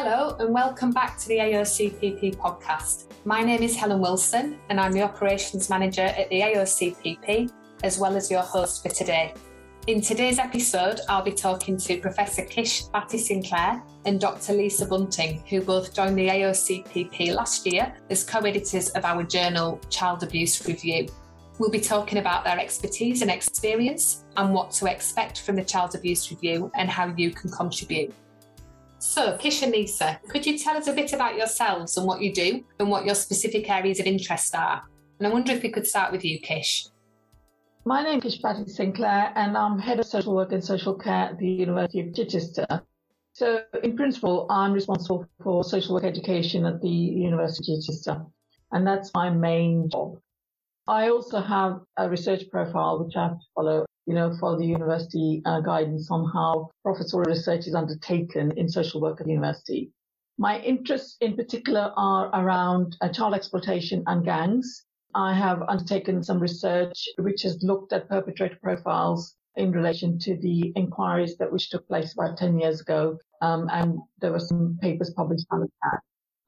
Hello and welcome back to the AOCPP podcast. My name is Helen Wilson and I'm the Operations Manager at the AOCPP as well as your host for today. In today's episode, I'll be talking to Professor Kish Bhatti-Sinclair and Dr. Lisa Bunting, who both joined the AOCPP last year as co-editors of our journal, Child Abuse Review. We'll be talking about their expertise and experience and what to expect from the Child Abuse Review and how you can contribute. So, Kish and Lisa, could you tell us a bit about yourselves and what you do and what your specific areas of interest are? And I wonder if we could start with you, Kish. My name is Kish Bhatti-Sinclair and I'm Head of Social Work and Social Care at the University of Chichester. So, in principle, I'm responsible for social work education at the University of Chichester, and that's my main job. I also have a research profile which I have to follow, follow the university guidance on how professorial research is undertaken in social work at the university. My interests in particular are around child exploitation and gangs. I have undertaken some research which has looked at perpetrator profiles in relation to the inquiries which took place about 10 years ago, and there were some papers published on that.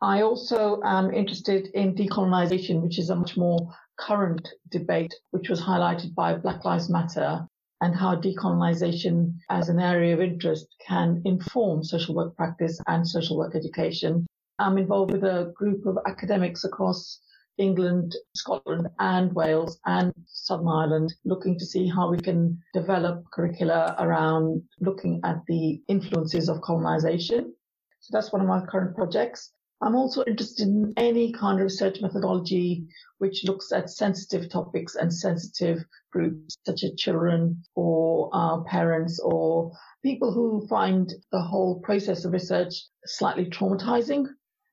I also am interested in decolonization, which is a much more current debate, which was highlighted by Black Lives Matter, and how decolonization as an area of interest can inform social work practice and social work education. I'm involved with a group of academics across England, Scotland and Wales and Southern Ireland, looking to see how we can develop curricula around looking at the influences of colonization. So that's one of my current projects. I'm also interested in any kind of research methodology which looks at sensitive topics and sensitive groups, such as children or parents or people who find the whole process of research slightly traumatizing.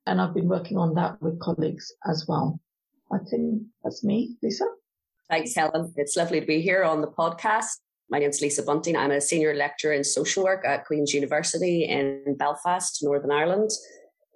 And I've been working on that with colleagues as well. I think that's me, Lisa. Thanks, Helen. It's lovely to be here on the podcast. My name's Lisa Bunting. I'm a senior lecturer in social work at Queen's University in Belfast, Northern Ireland.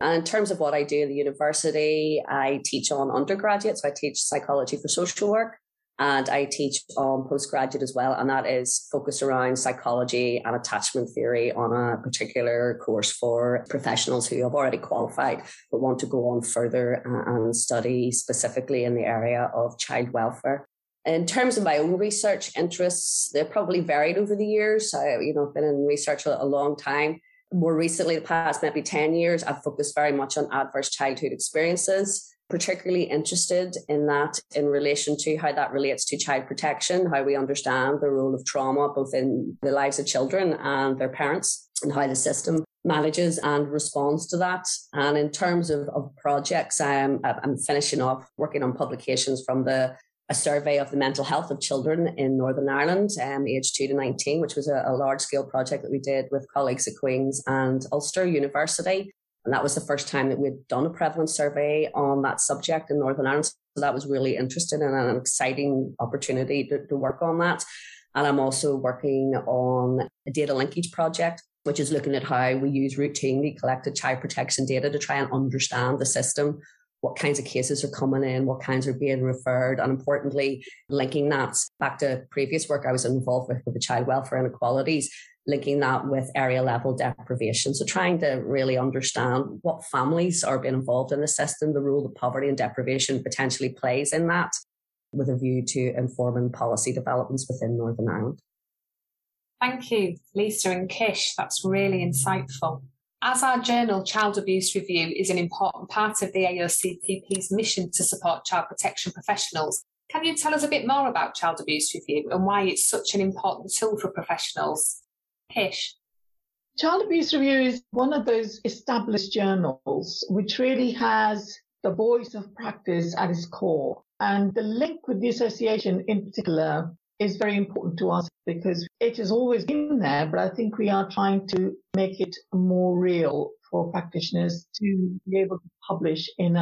And in terms of what I do in the university, I teach on undergraduate, so I teach psychology for social work, and I teach on postgraduate as well, and that is focused around psychology and attachment theory on a particular course for professionals who have already qualified but want to go on further and study specifically in the area of child welfare. In terms of my own research interests, they've probably varied over the years. I've been in research a long time. More recently, the past maybe 10 years, I've focused very much on adverse childhood experiences, particularly interested in that in relation to how that relates to child protection, how we understand the role of trauma, both in the lives of children and their parents, and how the system manages and responds to that. And in terms of projects, I'm finishing off working on publications from a survey of the mental health of children in Northern Ireland, aged 2 to 19, which was a large-scale project that we did with colleagues at Queen's and Ulster University. And that was the first time that we'd done a prevalence survey on that subject in Northern Ireland. So that was really interesting and an exciting opportunity to work on that. And I'm also working on a data linkage project, which is looking at how we use routinely collected child protection data to try and understand the system, what kinds of cases are coming in, what kinds are being referred, and importantly, linking that back to previous work I was involved with the child welfare inequalities, linking that with area level deprivation. So trying to really understand what families are being involved in the system, the role that poverty and deprivation potentially plays in that, with a view to informing policy developments within Northern Ireland. Thank you, Lisa and Kish. That's really insightful. As our journal, Child Abuse Review is an important part of the AOCPP's mission to support child protection professionals. Can you tell us a bit more about Child Abuse Review and why it's such an important tool for professionals? Kish. Child Abuse Review is one of those established journals which really has the voice of practice at its core. And the link with the association in particular is very important to us because it has always been there, but I think we are trying to make it more real for practitioners to be able to publish in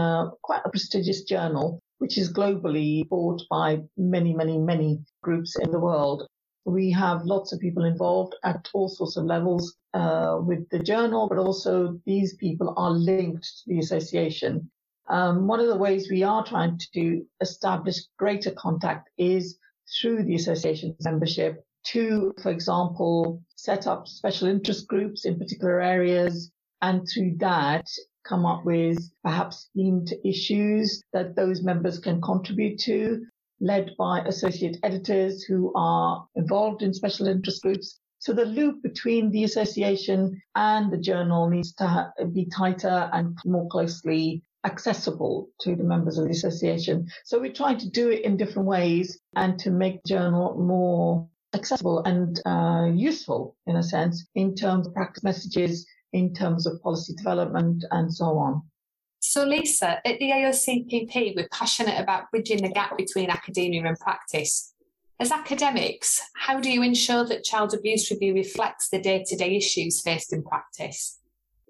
quite a prestigious journal, which is globally bought by many, many, many groups in the world. We have lots of people involved at all sorts of levels with the journal, but also these people are linked to the association. One of the ways we are trying to establish greater contact is through the association's membership to, for example, set up special interest groups in particular areas, and through that come up with perhaps themed issues that those members can contribute to, led by associate editors who are involved in special interest groups. So the loop between the association and the journal needs to be tighter and more closely accessible to the members of the association. So we're trying to do it in different ways and to make the journal more accessible and useful, in a sense, in terms of practice messages, in terms of policy development and so on. So Lisa, at the AOCPP, we're passionate about bridging the gap between academia and practice. As academics, how do you ensure that Child Abuse Review reflects the day-to-day issues faced in practice?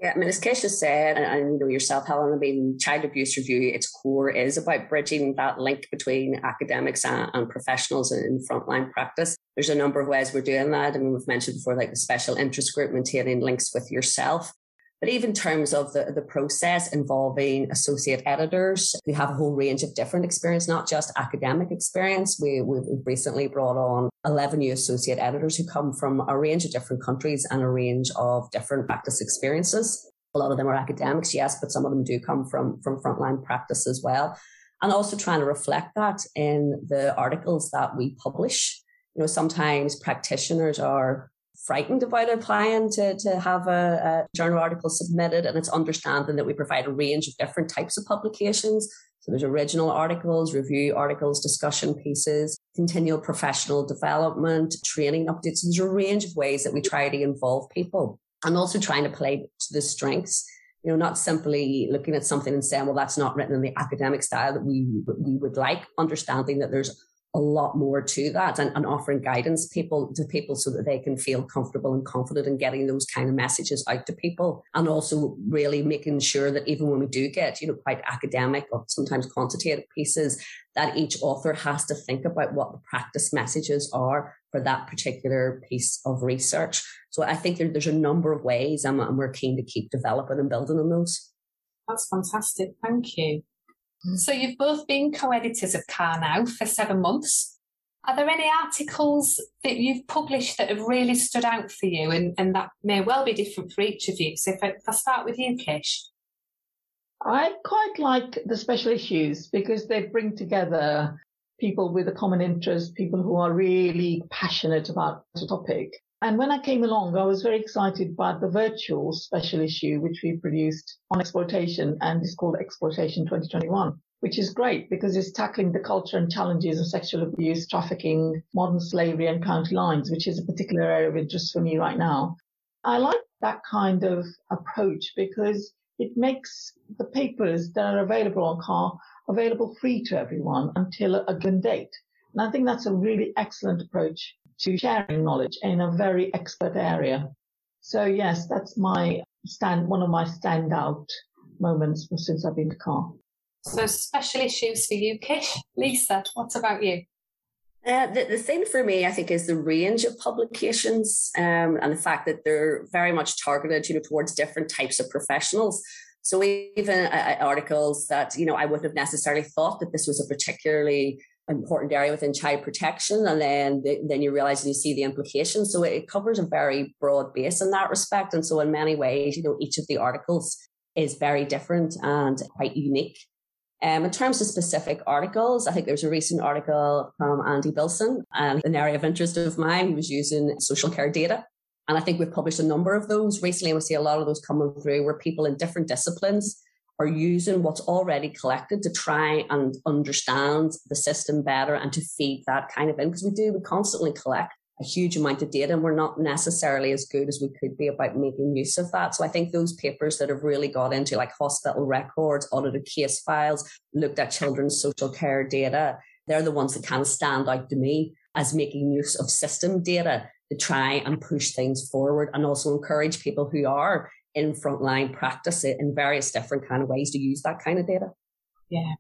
Yeah, I mean, as Kish has said, and you know yourself, Helen, I mean, Child Abuse Review, its core is about bridging that link between academics and professionals in frontline practice. There's a number of ways we're doing that. I mean, we've mentioned before, like the special interest group, maintaining links with yourself. But even in terms of the process involving associate editors who have a whole range of different experience, not just academic experience. We've recently brought on 11 new associate editors who come from a range of different countries and a range of different practice experiences. A lot of them are academics, yes, but some of them do come from frontline practice as well. And also trying to reflect that in the articles that we publish. You know, sometimes practitioners are frightened about applying to have a journal article submitted, and it's understanding that we provide a range of different types of publications. So there's original articles, review articles, discussion pieces, continual professional development, training updates. There's a range of ways that we try to involve people, and also trying to play to the strengths. You know, not simply looking at something and saying, well, that's not written in the academic style that we would like, understanding that there's a lot more to that, and offering guidance to people so that they can feel comfortable and confident in getting those kind of messages out to people. And also really making sure that even when we do get, you know, quite academic or sometimes quantitative pieces, that each author has to think about what the practice messages are for that particular piece of research. So I think there's a number of ways, and we're keen to keep developing and building on those. That's fantastic. Thank you. So you've both been co-editors of CAR now for 7 months. Are there any articles that you've published that have really stood out for you and that may well be different for each of you? So if I start with you, Kish. I quite like the special issues because they bring together people with a common interest, people who are really passionate about the topic. And when I came along, I was very excited about the virtual special issue, which we produced on exploitation, and it's called Exploitation 2021, which is great because it's tackling the culture and challenges of sexual abuse, trafficking, modern slavery and county lines, which is a particular area of interest for me right now. I like that kind of approach because it makes the papers that are available on CAR available free to everyone until a given date. And I think that's a really excellent approach to sharing knowledge in a very expert area. So yes, that's one of my standout moments since I've been to CAR. So special issues for you, Kish. Lisa, what about you? The thing for me, I think, is the range of publications and the fact that they're very much targeted, you know, towards different types of professionals. So even articles that, you know, I wouldn't have necessarily thought that this was a particularly important area within child protection, and then you realise and you see the implications. So it covers a very broad base in that respect. And so in many ways, you know, each of the articles is very different and quite unique. In terms of specific articles, I think there's a recent article from Andy Bilson, and an area of interest of mine, he was using social care data. And I think we've published a number of those recently, and we see a lot of those coming through where people in different disciplines are using what's already collected to try and understand the system better and to feed that kind of in. Because we constantly collect a huge amount of data, and we're not necessarily as good as we could be about making use of that. So I think those papers that have really got into like hospital records, audited case files, looked at children's social care data, they're the ones that kind of stand out to me as making use of system data to try and push things forward, and also encourage people who are in frontline practice it in various different kind of ways to use that kind of data. Yeah.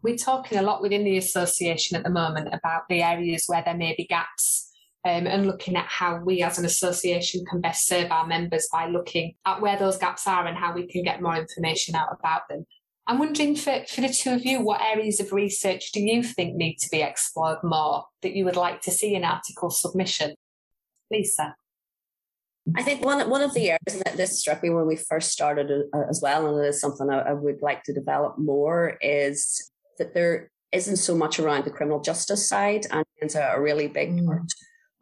We're talking a lot within the association at the moment about the areas where there may be gaps and looking at how we as an association can best serve our members by looking at where those gaps are and how we can get more information out about them. I'm wondering for the two of you, what areas of research do you think need to be explored more that you would like to see in article submission? Lisa? I think one of the areas that this struck me when we first started as well, and it is something I would like to develop more, is that there isn't so much around the criminal justice side, and it's a really big part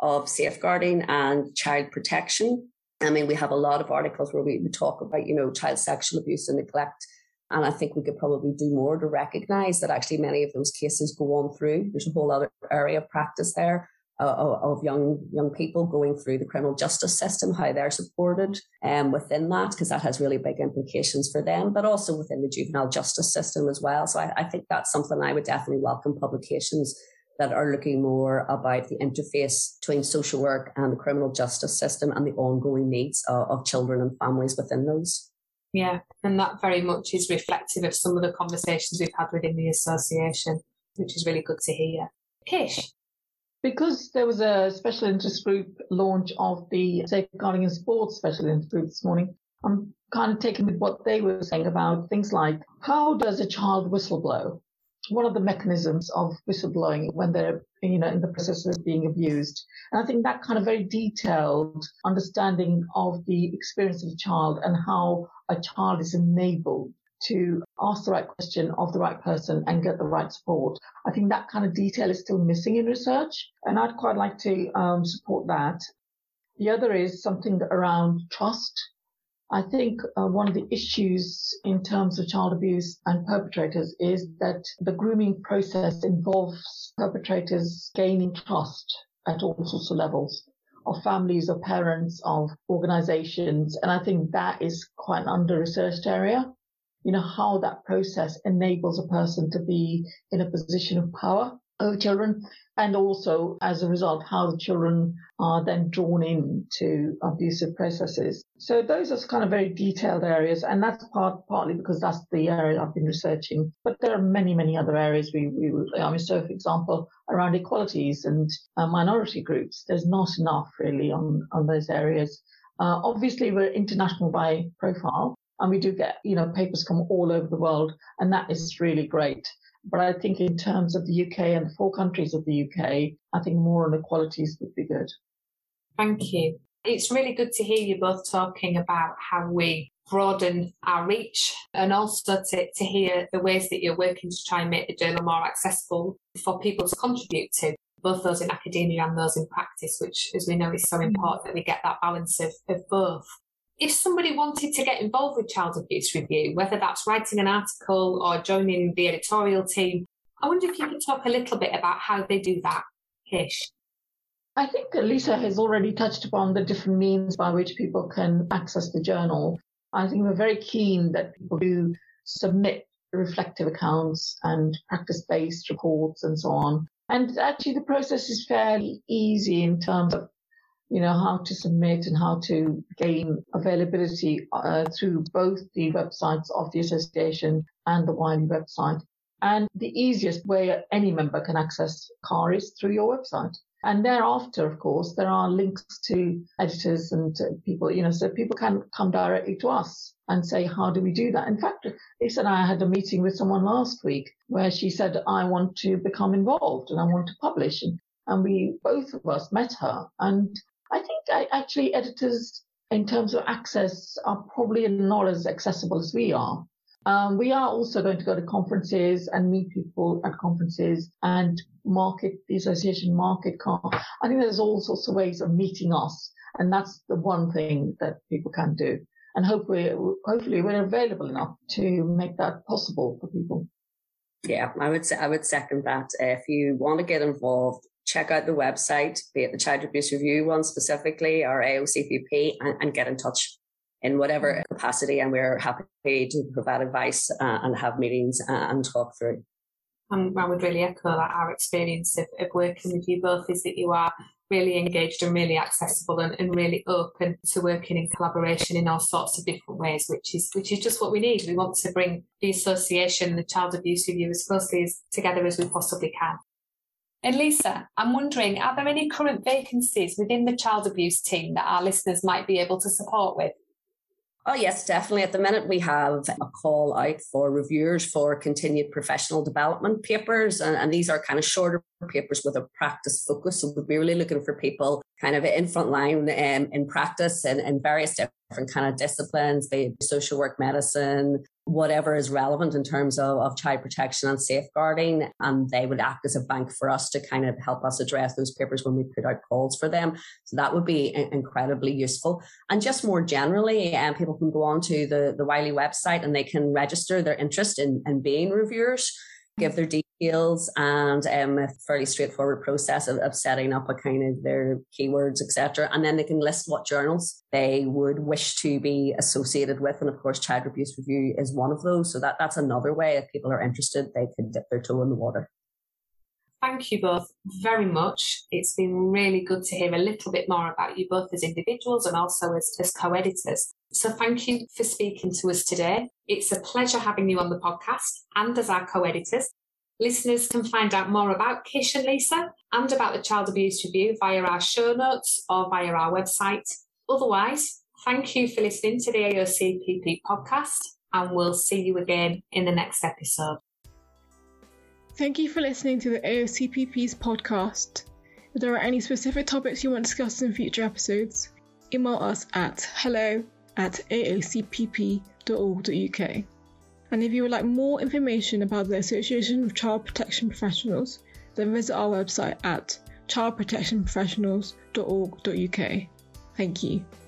of safeguarding and child protection. I mean, we have a lot of articles where we talk about, you know, child sexual abuse and neglect, and I think we could probably do more to recognise that actually many of those cases go on through. There's a whole other area of practice there of young people going through the criminal justice system, how they're supported within that, because that has really big implications for them, but also within the juvenile justice system as well. So I think that's something I would definitely welcome publications that are looking more about the interface between social work and the criminal justice system and the ongoing needs of children and families within those. Yeah, and that very much is reflective of some of the conversations we've had within the association, which is really good to hear. Kish? Because there was a special interest group launch of the Safeguarding in Sports special interest group this morning, I'm kind of taken with what they were saying about things like, how does a child whistleblow? One of the mechanisms of whistleblowing when they're, you know, in the process of being abused. And I think that kind of very detailed understanding of the experience of a child and how a child is enabled to ask the right question of the right person and get the right support. I think that kind of detail is still missing in research, and I'd quite like to support that. The other is something around trust. I think one of the issues in terms of child abuse and perpetrators is that the grooming process involves perpetrators gaining trust at all sorts of levels, of families, of parents, of organizations. And I think that is quite an under-researched area, you know, how that process enables a person to be in a position of power over children, and also as a result how the children are then drawn into abusive processes. So those are kind of very detailed areas, and that's partly because that's the area I've been researching, but there are many other areas so for example around equalities and minority groups, there's not enough really on those areas. Obviously we're international by profile, and we do get, you know, papers come all over the world, and that is really great. But I think in terms of the UK and the four countries of the UK, I think more on equalities would be good. Thank you. It's really good to hear you both talking about how we broaden our reach, and also to hear the ways that you're working to try and make the journal more accessible for people to contribute to, both those in academia and those in practice, which, as we know, is so important that we get that balance of both. If somebody wanted to get involved with Child Abuse Review, whether that's writing an article or joining the editorial team, I wonder if you could talk a little bit about how they do that, Kish. I think Lisa has already touched upon the different means by which people can access the journal. I think we're very keen that people do submit reflective accounts and practice-based reports and so on. And actually the process is fairly easy in terms of, you know, how to submit and how to gain availability through both the websites of the association and the Wiley website. And the easiest way any member can access CAR is through your website. And thereafter, of course, there are links to editors and to people, you know, so people can come directly to us and say, how do we do that? In fact, Lisa and I had a meeting with someone last week where she said, I want to become involved and I want to publish. And we, both of us, met her. And I think actually editors in terms of access are probably not as accessible as we are. We are also going to go to conferences and meet people at conferences and market the association, market CAR. I think there's all sorts of ways of meeting us, and that's the one thing that people can do. And hopefully we're available enough to make that possible for people. Yeah, I would second that. If you want to get involved, check out the website, be it the Child Abuse Review one specifically or AOCPP, and get in touch in whatever capacity. And we're happy to provide advice and have meetings and talk through. And I would really echo that. Our experience of working with you both is that you are really engaged and really accessible and really open to working in collaboration in all sorts of different ways, which is just what we need. We want to bring the association and the Child Abuse Review as closely together as we possibly can. And Lisa, I'm wondering, are there any current vacancies within the child abuse team that our listeners might be able to support with? Oh, yes, definitely. At the minute, we have a call out for reviewers for continued professional development papers. And these are kind of shorter papers with a practice focus. So we'll be really looking for people kind of in front line in practice and in various different kind of disciplines, be it social work, medicine, whatever is relevant in terms of child protection and safeguarding. And they would act as a bank for us to kind of help us address those papers when we put out calls for them. So that would be incredibly useful. And just more generally, people can go on to the Wiley website and they can register their interest in being reviewers, give their details, and a fairly straightforward process of setting up a kind of their keywords, etc. And then they can list what journals they would wish to be associated with. And of course, Child Abuse Review is one of those. So that's another way, if people are interested, they can dip their toe in the water. Thank you both very much. It's been really good to hear a little bit more about you both as individuals and also as co-editors. So thank you for speaking to us today. It's a pleasure having you on the podcast and as our co-editors. Listeners can find out more about Kish and Lisa and about the Child Abuse Review via our show notes or via our website. Otherwise, thank you for listening to the AOCPP podcast, and we'll see you again in the next episode. Thank you for listening to the AOCPP's podcast. If there are any specific topics you want discussed in future episodes, email us at hello@aocpp.org.uk. And if you would like more information about the Association of Child Protection Professionals, then visit our website at childprotectionprofessionals.org.uk. Thank you.